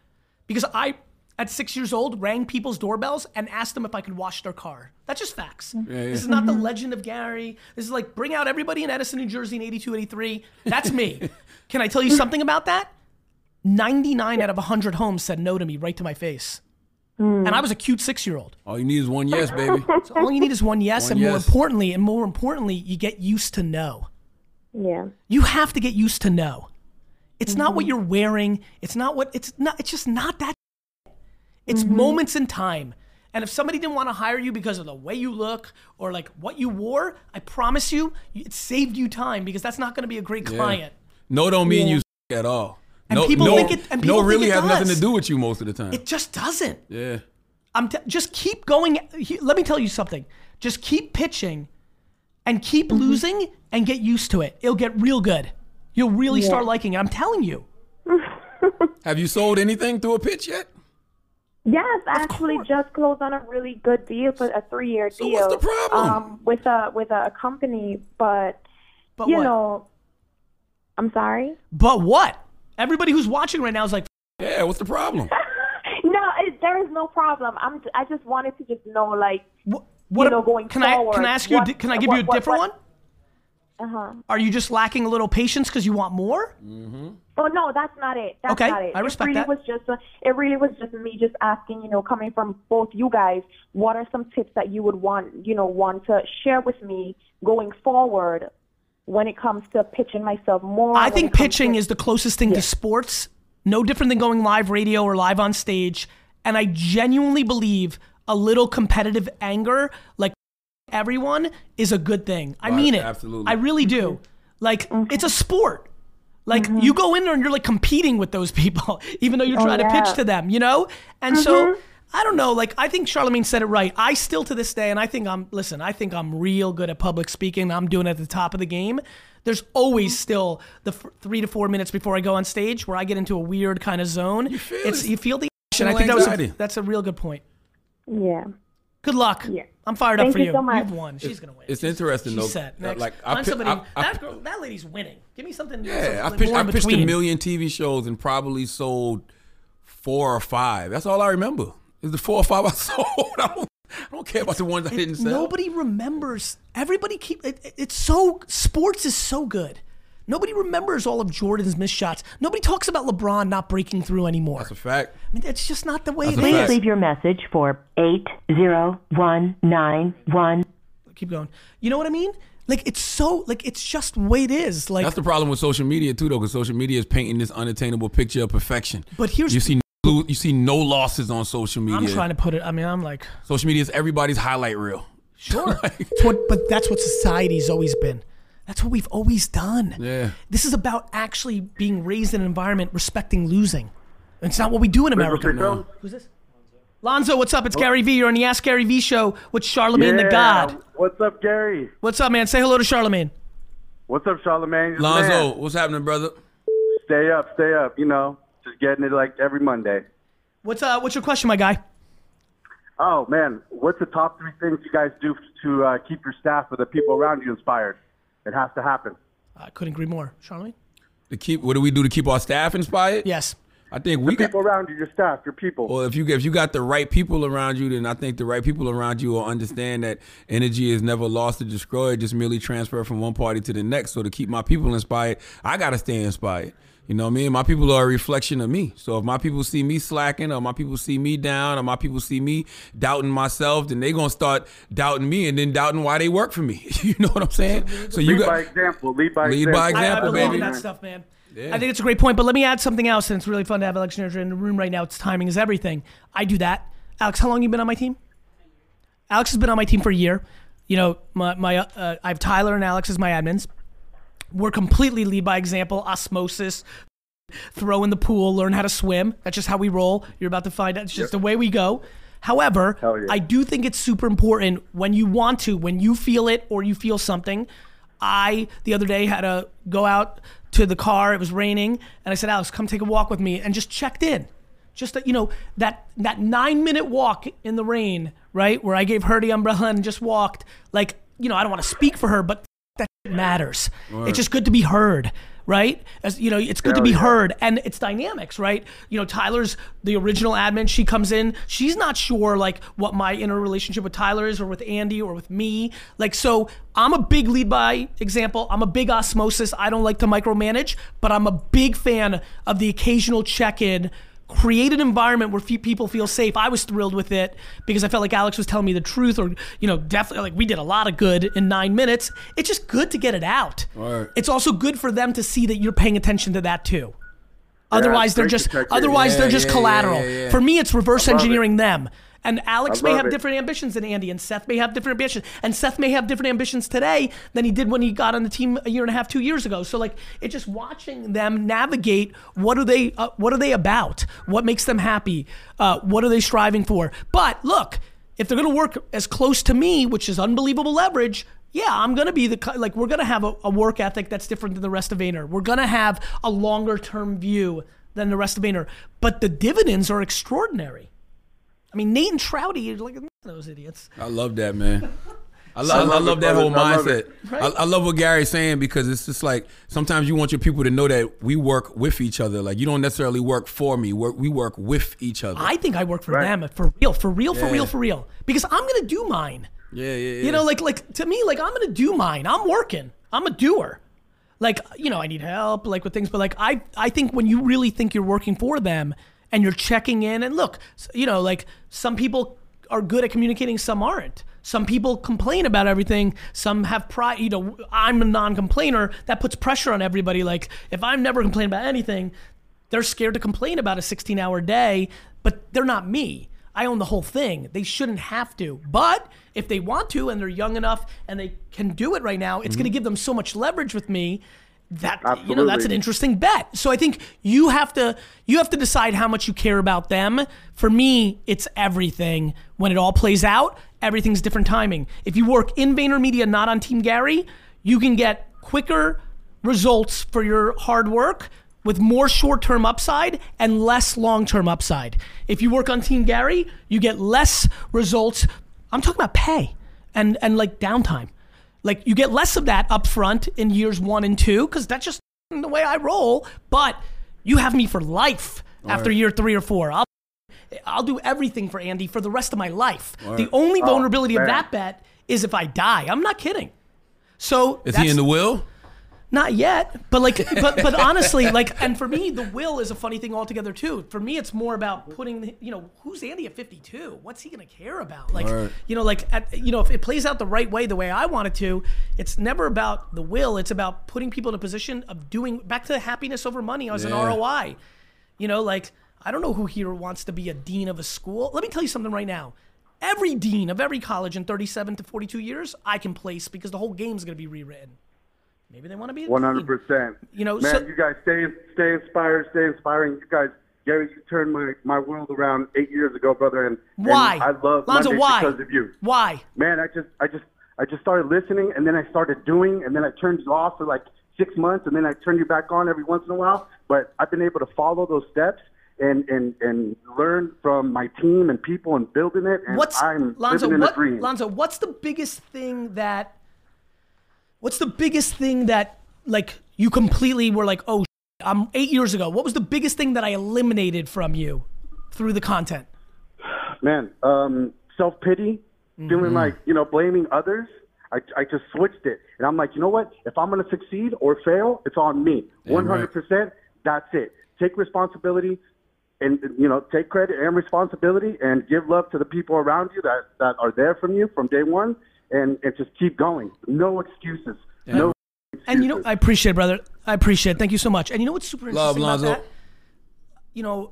Because I at six years old, rang people's doorbells and asked them if I could wash their car. That's just facts. Yeah, yeah. This is not the legend of Gary. This is like, bring out everybody in Edison, New Jersey in eighty-two, eighty-three. That's me. Can I tell you something about that? ninety-nine out of one hundred homes said no to me right to my face. Mm. And I was a cute six-year-old. All you need is one yes, baby. So all you need is one yes, one and yes. more importantly, and more importantly, you get used to no. Yeah. You have to get used to no. It's mm-hmm. not what you're wearing. It's not what, it's not, it's just not that. It's mm-hmm. moments in time. And if somebody didn't want to hire you because of the way you look or like what you wore, I promise you, it saved you time because that's not going to be a great yeah. client. No don't mean yeah. you at all. And no, people no, think it and people no really think it has does. nothing to do with you most of the time. It just doesn't. Yeah. I'm t- just keep going. He, let me tell you something. Just keep pitching and keep mm-hmm. losing and get used to it. It'll get real good. You'll really yeah. start liking it. I'm telling you. Have you sold anything through a pitch yet? Yes, actually just closed on a really good deal, for a three-year so deal. What's the problem? Um, with a with a company, but, but you what? know, I'm sorry. But what? Everybody who's watching right now is like, yeah, what's the problem? No, it, there is no problem. I'm I just wanted to just know, like, what, what you know, going can forward. I, can I ask you? What, can I give what, you a what, different what? one? Uh-huh. Are you just lacking a little patience because you want more? Mm-hmm. Oh no, that's not it. That's okay, not it. I respect it really that. Was just a, it really was just me just asking, you know, coming from both you guys, what are some tips that you would want, you know, want to share with me going forward when it comes to pitching myself more? I think pitching to- is the closest thing yeah. to sports. No different than going live radio or live on stage. And I genuinely believe a little competitive anger, like everyone, is a good thing. I mean it. Absolutely. I really do. Like, okay. It's a sport. Like, mm-hmm. you go in there and you're like competing with those people, even though you're trying oh, yeah. to pitch to them, you know? And mm-hmm. so, I don't know, like, I think Charlamagne said it right. I still to this day, and I think I'm, listen, I think I'm real good at public speaking. I'm doing it at the top of the game. There's always still the f- three to four minutes before I go on stage where I get into a weird kind of zone. You feel, it's, it. you feel the action. I think that was a, that's a real good point. Yeah. Good luck. Yeah. I'm fired Thank up for you. You so much. You've won. She's going to win. It's she's, interesting, she's though. Next. Like, I pi- somebody, I, I, that, girl, that lady's winning. Give me something. Yeah, something I, pitched, I pitched a million T V shows and probably sold four or five. That's all I remember. It's the four or five I sold. I don't, I don't care it's, about the ones I didn't sell. Nobody remembers. Everybody keep. It, it, it's so, sports is so good. Nobody remembers all of Jordan's missed shots. Nobody talks about LeBron not breaking through anymore. That's a fact. I mean, it's just not the way That's it is. Please leave your message for eight zero one nine one. Keep going. You know what I mean? Like, it's so, like, it's just the way it is. Like, that's the problem with social media, too, though, because social media is painting this unattainable picture of perfection. But here's... You see no, you see no losses on social media. I'm trying to put it, I mean, I'm like... Social media is everybody's highlight reel. Sure. Like, it's what, but that's what society's always been. That's what we've always done. Yeah. This is about actually being raised in an environment respecting losing. It's not what we do in America. No. Who's this? Lonzo, what's up? It's Gary V. You're on the Ask Gary V show with Charlamagne yeah. Tha God. What's up, Gary? What's up, man? Say hello to Charlamagne. What's up, Charlamagne? Lonzo, man. What's happening, brother? Stay up, stay up. You know, just getting it like every Monday. What's uh? What's your question, my guy? Oh, man. What's the top three things you guys do to uh, keep your staff or the people around you inspired? It has to happen. I couldn't agree more. Charlamagne? To keep, what do we do to keep our staff inspired? Yes. I think we the people got, around you, your staff, your people. Well, if you if you got the right people around you, then I think the right people around you will understand that energy is never lost or destroyed, just merely transferred from one party to the next. So to keep my people inspired, I got to stay inspired. You know what I mean? My people are a reflection of me. So if my people see me slacking or my people see me down or my people see me doubting myself, then they're going to start doubting me and then doubting why they work for me. You know what I'm saying? So you lead got, by example. Lead by lead example. Lead by example, I, I baby. I believe in that stuff, man. Yeah. I think it's a great point. But let me add something else, and it's really fun to have Alex Nurture in the room right now. It's timing is everything. I do that. Alex, how long have you been on my team? Alex has been on my team for a year. You know, my my uh, I have Tyler and Alex as my admins. We're completely lead by example, osmosis, throw in the pool, learn how to swim. That's just how we roll. You're about to find out. It's just yep. the way we go. However, yeah. I do think it's super important when you want to, when you feel it or you feel something. I, the other day, had to go out to the car. It was raining. And I said, Alex, come take a walk with me. And just checked in. Just that, you know, that that nine-minute walk in the rain, right, where I gave her the umbrella and just walked. Like, you know, I don't want to speak for her, but that shit matters. Right. It's just good to be heard, right? As you know, it's good yeah, to be yeah. heard, and it's dynamics, right? You know, Tyler's the original admin. She comes in, she's not sure like what my inner relationship with Tyler is, or with Andy, or with me. Like, so I'm a big lead by example. I'm a big osmosis. I don't like to micromanage, but I'm a big fan of the occasional check-in. Create an environment where few people feel safe. I was thrilled with it because I felt like Alex was telling me the truth, or, you know, definitely like we did a lot of good in nine minutes. It's just good to get it out. Right. It's also good for them to see that you're paying attention to that too. Otherwise, yeah, they're just, otherwise yeah, they're just yeah, collateral. Yeah, yeah, yeah. For me, it's reverse engineering it. them. And Alex may have it. different ambitions than Andy, and Seth may have different ambitions, and Seth may have different ambitions today than he did when he got on the team a year and a half, two years ago. So like, it's just watching them navigate. What are they? Uh, what are they about? What makes them happy? Uh, what are they striving for? But look, if they're gonna work as close to me, which is unbelievable leverage. Yeah, I'm gonna be the, like, we're gonna have a, a work ethic that's different than the rest of Vayner. We're gonna have a longer term view than the rest of Vayner. But the dividends are extraordinary. I mean, Nate and Trouty, like those idiots. I love that, man. I love, so, I love, I love that whole I love mindset. It, right? I, I love what Gary's saying, because it's just like, sometimes you want your people to know that we work with each other. Like, you don't necessarily work for me. We're, we work with each other. I think I work for right. them, for real, for real, yeah. for real, for real. Because I'm gonna do mine. Yeah, yeah, yeah. You know, like, like to me, like, I'm gonna do mine. I'm working. I'm a doer. Like, you know, I need help, like, with things, but like, I, I think when you really think you're working for them and you're checking in, and look, you know, like, some people are good at communicating, some aren't. Some people complain about everything. Some have pride. You know, I'm a non-complainer. That puts pressure on everybody. Like, if I'm never complaining about anything, they're scared to complain about a sixteen-hour day. But they're not me. I own the whole thing. They shouldn't have to. But if they want to, and they're young enough and they can do it right now, it's mm-hmm. going to give them so much leverage with me that Absolutely. you know, that's an interesting bet. So I think you have to you have to decide how much you care about them. For me, it's everything. When it all plays out, everything's different timing. If you work in VaynerMedia, not on Team Gary, you can get quicker results for your hard work, with more short-term upside and less long-term upside. If you work on Team Gary, you get less results. I'm talking about pay and, and like downtime. Like, you get less of that upfront in years one and two, because that's just the way I roll, but you have me for life All after right. year three or four. I'll, I'll do everything for Andy for the rest of my life. All the right. only vulnerability oh, of that bet is if I die. I'm not kidding. So Is he in the will? Not yet, but like, but but honestly, like, and for me, the will is a funny thing altogether too. For me, it's more about putting, you know, who's Andy at fifty-two? What's he gonna care about? Like, right. you know, like, at, you know, if it plays out the right way, the way I want it to, it's never about the will. It's about putting people in a position of doing, back to happiness over money as yeah. an R O I. You know, like, I don't know who here wants to be a dean of a school. Let me tell you something right now. Every dean of every college in thirty-seven to forty-two years, I can place, because the whole game's gonna be rewritten. Maybe they want to be one hundred percent. You know, man, so, you guys stay stay inspired, stay inspiring. You guys, Gary, you turned my, my world around eight years ago, brother. And why? And I love Lonzo, Mondays why? Because of you. Why? Man, I just I just I just started listening, and then I started doing, and then I turned you off for like six months, and then I turned you back on every once in a while. But I've been able to follow those steps and and, and learn from my team and people and building it. And what's, I'm Lonzo, living in what, a dream. Lonzo, what's the biggest thing that? What's the biggest thing that, like, you completely were like, oh, shit, I'm eight years ago. What was the biggest thing that I eliminated from you through the content? Man, um, self-pity, mm-hmm. feeling like, you know, blaming others. I, I just switched it. And I'm like, you know what? If I'm going to succeed or fail, it's on me. Damn one hundred percent, right. That's it. Take responsibility and, you know, take credit and responsibility, and give love to the people around you that, that are there from you from day one. And, and just keep going. No excuses. Yeah. No excuses. And you know, I appreciate it, brother. I appreciate it. Thank you so much. And you know what's super interesting Love, about Lonzo. That? You know,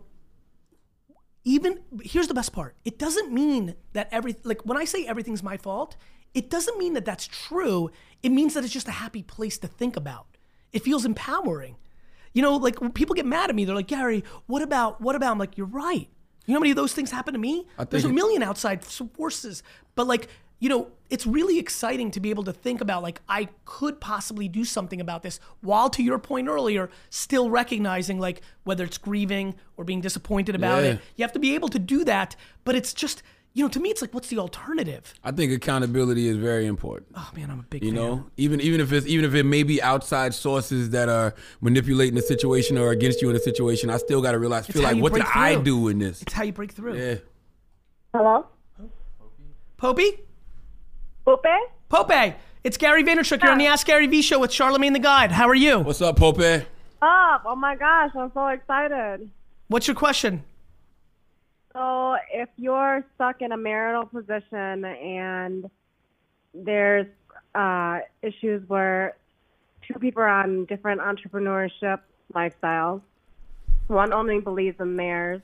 even, here's the best part. It doesn't mean that every, like when I say everything's my fault, it doesn't mean that that's true. It means that it's just a happy place to think about. It feels empowering. You know, like when people get mad at me, they're like, Gary, what about, what about? I'm like, you're right. You know how many of those things happen to me? There's a million outside forces, but like, you know, it's really exciting to be able to think about, like, I could possibly do something about this, while, to your point earlier, still recognizing, like, whether it's grieving or being disappointed about yeah. it. You have to be able to do that, but it's just, you know, to me, it's like, what's the alternative? I think accountability is very important. Oh man, I'm a big fan. You know, even even if it's even if it may be outside sources that are manipulating the situation or against you in a situation, I still got to realize, feel like, what did I do in this? It's how you break through. Yeah. Hello? Popey? Pope? Pope, it's Gary Vaynerchuk. You're on the Ask Gary V show with Charlamagne Tha God. How are you? What's up, Pope? What's up? Oh my gosh, I'm so excited. What's your question? So if you're stuck in a marital position and there's uh, issues where two people are on different entrepreneurship lifestyles, one only believes in theirs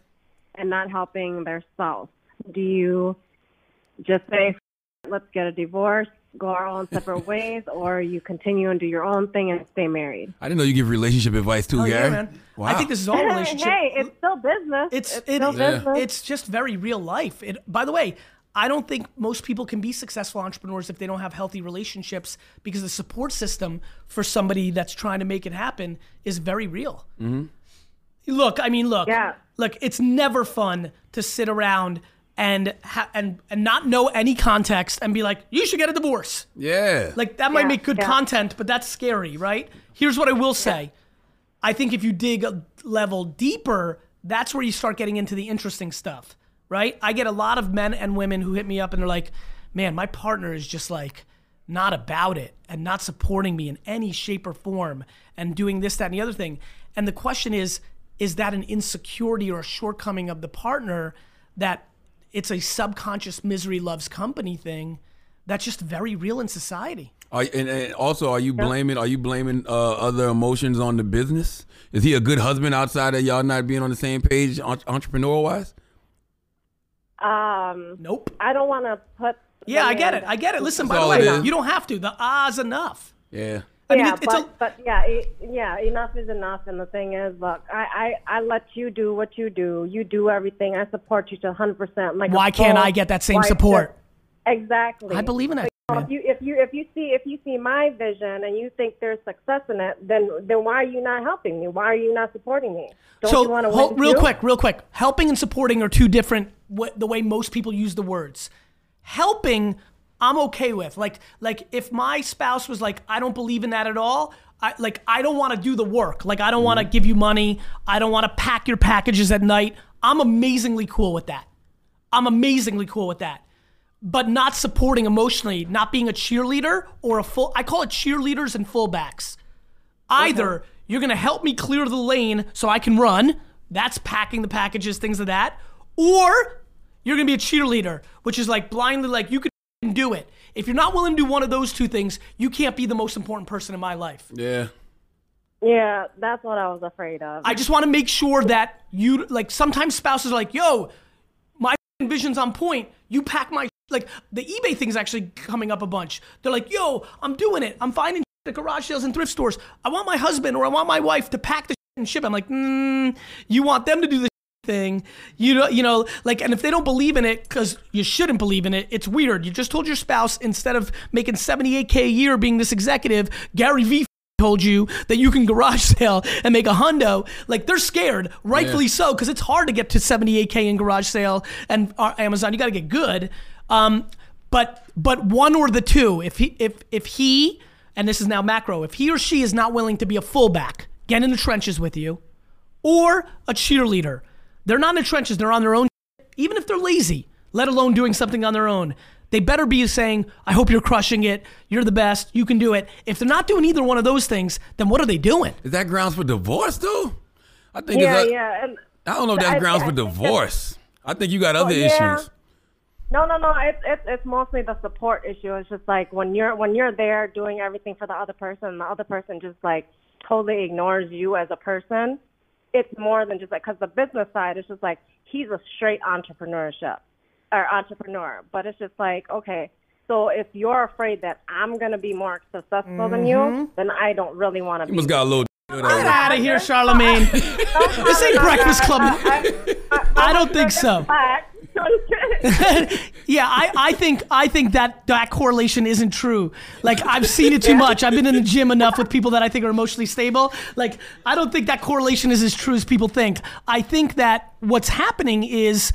and not helping their spouse, Do you just say, let's get a divorce, go our own separate ways, or you continue and do your own thing and stay married? I didn't know you give relationship advice too, Gary. Oh, yeah, man. Wow. I think this is all relationship. Hey, it's still business. It's, it's, still it, business. Yeah. It's just very real life. It, by the way, I don't think most people can be successful entrepreneurs if they don't have healthy relationships, because the support system for somebody that's trying to make it happen is very real. Mm-hmm. Look, I mean, look, yeah. look, it's never fun to sit around and, ha- and and not know any context and be like, you should get a divorce. Yeah. Like that might yeah, make good yeah. content, but that's scary, right? Here's what I will say. Yeah. I think if you dig a level deeper, that's where you start getting into the interesting stuff, right? I get a lot of men and women who hit me up and they're like, man, my partner is just like not about it and not supporting me in any shape or form and doing this, that, and the other thing. And the question is, is that an insecurity or a shortcoming of the partner, that it's a subconscious misery loves company thing that's just very real in society? Are, and, and also, are you blaming are you blaming uh, other emotions on the business? Is he a good husband outside of y'all not being on the same page entrepreneur-wise? Um, nope. I don't want to put... Yeah, I get it. I get it. Listen, by the way, you don't have to. The ah's enough. Yeah. I yeah, mean, it, it's but, a... but yeah, it, yeah, enough is enough. And the thing is, look, I, I, I let you do what you do. You do everything. I support you to one hundred percent. Like, why can't I get that same support? To, exactly. I believe in that. So if you if you if you see if you see my vision and you think there's success in it, then then why are you not helping me? Why are you not supporting me? Don't so you want to ho- real you? quick, real quick, helping and supporting are two different. What, the way most people use the words, helping. I'm okay with like like if my spouse was like, I don't believe in that at all. I like I don't want to do the work. Like I don't want to give you money. I don't want to pack your packages at night. I'm amazingly cool with that. I'm amazingly cool with that. But not supporting emotionally, not being a cheerleader or a full, I call it cheerleaders and fullbacks. Either okay. You're gonna help me clear the lane so I can run. That's packing the packages, things of that. Or you're gonna be a cheerleader, which is like blindly like you could do it. If you're not willing to do one of those two things, you can't be the most important person in my life. Yeah. Yeah, that's what I was afraid of. I just want to make sure that you, like, sometimes spouses are like, yo, my vision's on point. You pack my, like, the eBay thing's actually coming up a bunch. They're like, yo, I'm doing it. I'm finding at garage sales and thrift stores. I want my husband or I want my wife to pack the and ship. I'm like, mm, you want them to do the thing, you know, you know, like, and if they don't believe in it, because you shouldn't believe in it, it's weird. You just told your spouse, instead of making seventy-eight K a year being this executive, Gary V told you that you can garage sale and make a hundo. Like, they're scared, rightfully yeah. so, because it's hard to get to seventy-eight K in garage sale and Amazon. You got to get good, um, but but one or the two. If he if if he and this is now macro, if he or she is not willing to be a fullback, get in the trenches with you, or a cheerleader. They're not in the trenches, they're on their own, even if they're lazy, let alone doing something on their own. They better be saying, I hope you're crushing it, you're the best, you can do it. If they're not doing either one of those things, then what are they doing? Is that grounds for divorce, though? I think yeah, it's a, yeah. And I don't know if that's I, grounds I, for I divorce. I think you got other oh, yeah. issues. No, no, no, it's, it's it's mostly the support issue. It's just like when you're when you're there doing everything for the other person, the other person just like totally ignores you as a person. It's more than just like, because the business side, it's just like, he's a straight entrepreneurship or entrepreneur. But it's just like, okay, so if you're afraid that I'm going to be more successful mm-hmm. than you, then I don't really want to be. You must got a little Get out of here, Charlamagne. This ain't Breakfast Club. I, I, I, I don't think so. yeah, I, I think I think that that correlation isn't true. Like, I've seen it too much. I've been in the gym enough with people that I think are emotionally stable. Like, I don't think that correlation is as true as people think. I think that what's happening is,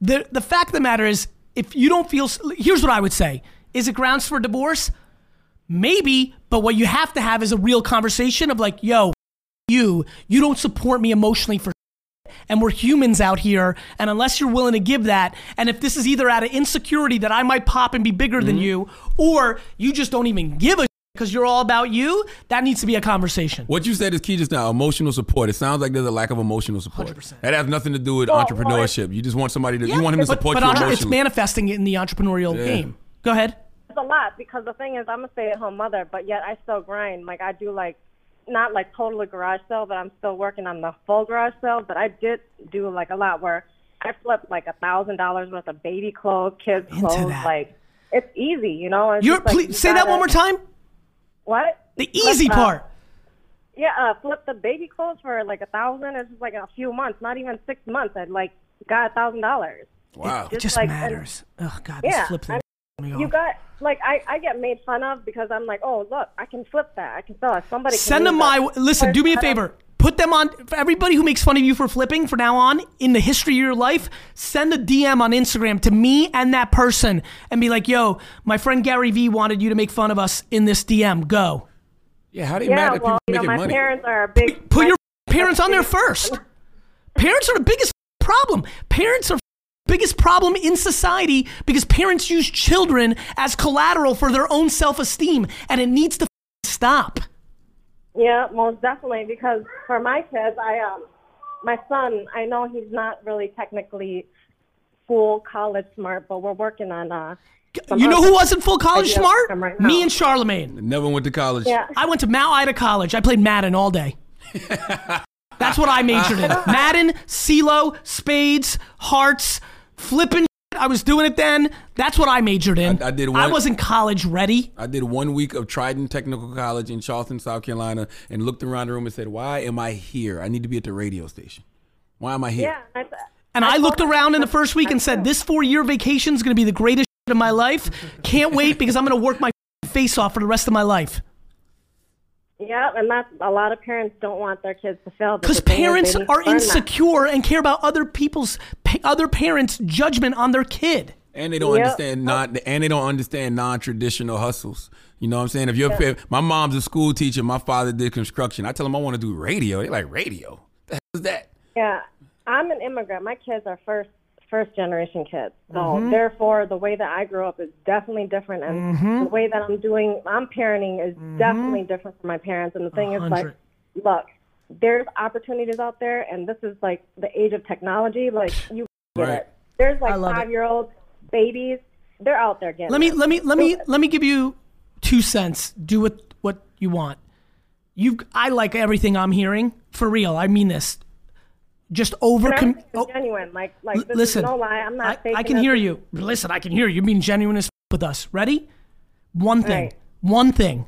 the the fact of the matter is, if you don't feel, here's what I would say. Is it grounds for divorce? Maybe, but what you have to have is a real conversation of like, yo, you, you don't support me emotionally for and we're humans out here, and unless you're willing to give that, and if this is either out of insecurity that I might pop and be bigger mm-hmm. than you, or you just don't even give a because you're all about you, that needs to be a conversation. What you said is key just now, emotional support. It sounds like there's a lack of emotional support. one hundred percent. That has nothing to do with well, entrepreneurship. Well, you just want somebody to, yeah, you want him to but, support but you emotionally. It's manifesting it in the entrepreneurial yeah. game. Go ahead. A lot, because the thing is, I'm a stay-at-home mother, but yet I still grind. Like, I do, like, not like total garage sale, but I'm still working on the full garage sale. But I did do like a lot where I flipped like a thousand dollars worth of baby clothes, kids clothes. Like, it's easy, you know. It's You're like, please, you say gotta, that one more time. What? The easy flip, part. Uh, yeah, uh, flip the baby clothes for like a thousand. It's just like a few months, not even six months. I like got a thousand dollars. Wow, it just, it just like, matters. And, oh God, yeah, this flip thing. You got like I, I get made fun of because I'm like, oh look, I can flip that. I can sell it. Somebody send can them my that. Listen. Do me a favor. Put them on, for everybody who makes fun of you for flipping from now on, in the history of your life, send a D M on Instagram to me and that person and be like, yo, my friend Gary V wanted you to make fun of us in this D M, go. Yeah, how do you yeah, matter well, if people you know, making my money? Parents are a big, put your parents on there first. Parents are the biggest problem. Parents are biggest problem in society because parents use children as collateral for their own self-esteem, and it needs to stop. Yeah, most definitely, because for my kids, I um, my son, I know he's not really technically full college smart, but we're working on uh. You know who wasn't full college smart? Right, me and Charlamagne. Never went to college. Yeah. I went to Mount Ida College. I played Madden all day. That's what I majored in. Madden, CeeLo, spades, hearts, flipping. I was doing it then. That's what I majored in. I, I did. One, I wasn't college ready. I did one week of Trident Technical College in Charleston, South Carolina, and looked around the room and said, "Why am I here? I need to be at the radio station. Why am I here?" Yeah, I, and I, I looked around in the first week and said, "This four-year vacation is going to be the greatest shit of my life. Can't wait because I'm going to work my face off for the rest of my life." Yeah, and that's a lot of parents don't want their kids to fail because parents are insecure and care about other people's other parents' judgment on their kid. And they don't yep. understand non and they don't understand non-traditional hustles. You know what I'm saying? If you're yep. my mom's a school teacher, my father did construction. I tell them I want to do radio. They're like, radio? What the hell is that? Yeah, I'm an immigrant. My kids are first first generation kids. So mm-hmm. therefore, the way that I grew up is definitely different, and mm-hmm. the way that I'm doing, I'm parenting is mm-hmm. definitely different from my parents. And the thing one hundred. Is, like, look, there's opportunities out there, and this is like the age of technology. Like, you right. get it. There's like five-year-old babies. They're out there getting. Let me, it. let me, let me, let me give you two cents. Do what what you want. You, I like everything I'm hearing. For real, I mean this. Just over. Com- oh. Genuine, like, like this listen. Is no lie. I'm not. I, I can hear you. Listen, I can hear you. You're being genuine as f- with us. Ready? One thing. Right. One thing.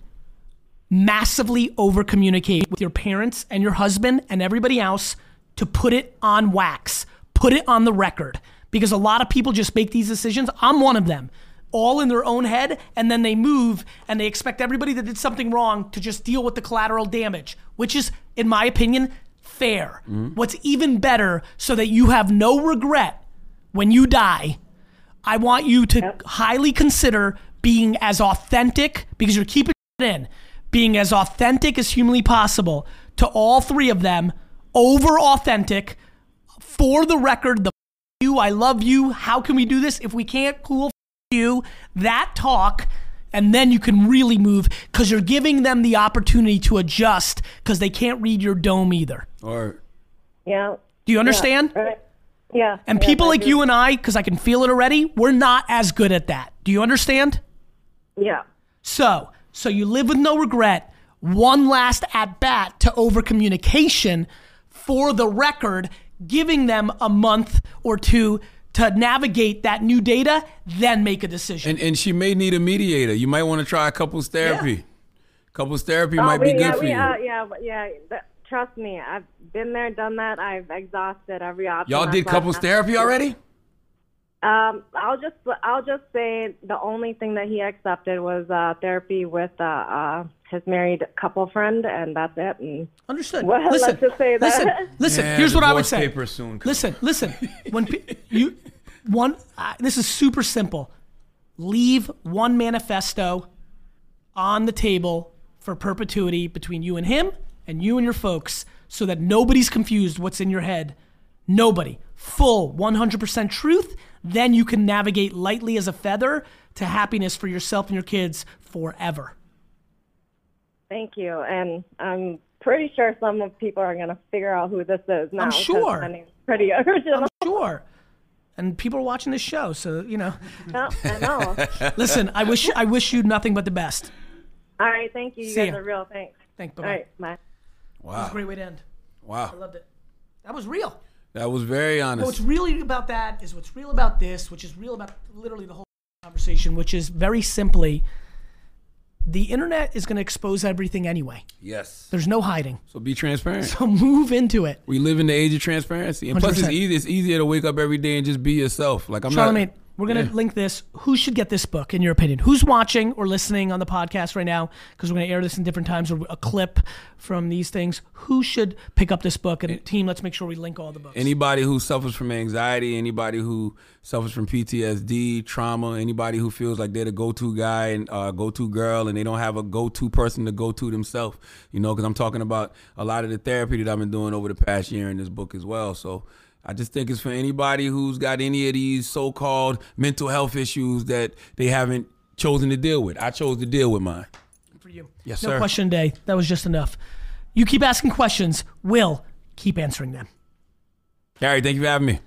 Massively over communicate with your parents and your husband and everybody else to put it on wax. Put it on the record, because a lot of people just make these decisions. I'm one of them. All in their own head, and then they move and they expect everybody that did something wrong to just deal with the collateral damage, which is, in my opinion, fair. Mm-hmm. What's even better, so that you have no regret when you die, I want you to yep. highly consider being as authentic, because you're keeping it in, being as authentic as humanly possible to all three of them, over authentic, for the record, the f- you, I love you, how can we do this? If we can't, cool, f- you, that talk, and then you can really move, because you're giving them the opportunity to adjust, because they can't read your dome either. All right. Yeah. Do you understand? Yeah. Right. yeah. And yeah, people I like do. You and I, because I can feel it already, we're not as good at that. Do you understand? Yeah. So, so you live with no regret, one last at bat to over communication, for the record, giving them a month or two to navigate that new data, then make a decision. And, and she may need a mediator. You might want to try couples therapy. Yeah. Couples therapy oh, might we, be yeah, good we, for uh, you. Yeah, yeah. That, trust me, I've been there, done that. I've exhausted every option. Y'all did couples therapy already? Um, I'll just I'll just say the only thing that he accepted was uh, therapy with uh, uh, his married couple friend, and that's it. And understood. Well, listen, let's just say that. Listen, listen. Yeah, here's what I would say. Soon listen, listen. When pe- you one, uh, this is super simple. Leave one manifesto on the table for perpetuity between you and him, and you and your folks, so that nobody's confused what's in your head. Nobody. Full one hundred percent truth, then you can navigate lightly as a feather to happiness for yourself and your kids forever. Thank you, and I'm pretty sure some of people are gonna figure out who this is now. I'm sure. My name's pretty original. I'm sure. And people are watching this show, so you know. No, I know. Listen, I wish I wish you nothing but the best. All right, thank you. You See guys ya. Are real. Thanks. Thanks. Bye. All right, bye. Wow. That was a great way to end. Wow. I loved it. That was real. That was very honest. What's really about that is what's real about this, which is real about literally the whole conversation, which is very simply, the internet is gonna expose everything anyway. Yes. There's no hiding. So be transparent. So move into it. We live in the age of transparency. And one hundred percent. Plus it's easy, it's easier to wake up every day and just be yourself. Like I'm Charlamagne, not- we're gonna yeah. link this. Who should get this book in your opinion? Who's watching or listening on the podcast right now? Because we're gonna air this in different times or a clip from these things. Who should pick up this book? And, and team, let's make sure we link all the books. Anybody who suffers from anxiety, anybody who suffers from P T S D, trauma, anybody who feels like they're the go-to guy and uh, go-to girl and they don't have a go-to person to go to themselves, you know, because I'm talking about a lot of the therapy that I've been doing over the past year in this book as well. So I just think it's for anybody who's got any of these so-called mental health issues that they haven't chosen to deal with. I chose to deal with mine. For you. Yes, no sir. No question day. That was just enough. You keep asking questions. We'll keep answering them. Gary, thank you for having me.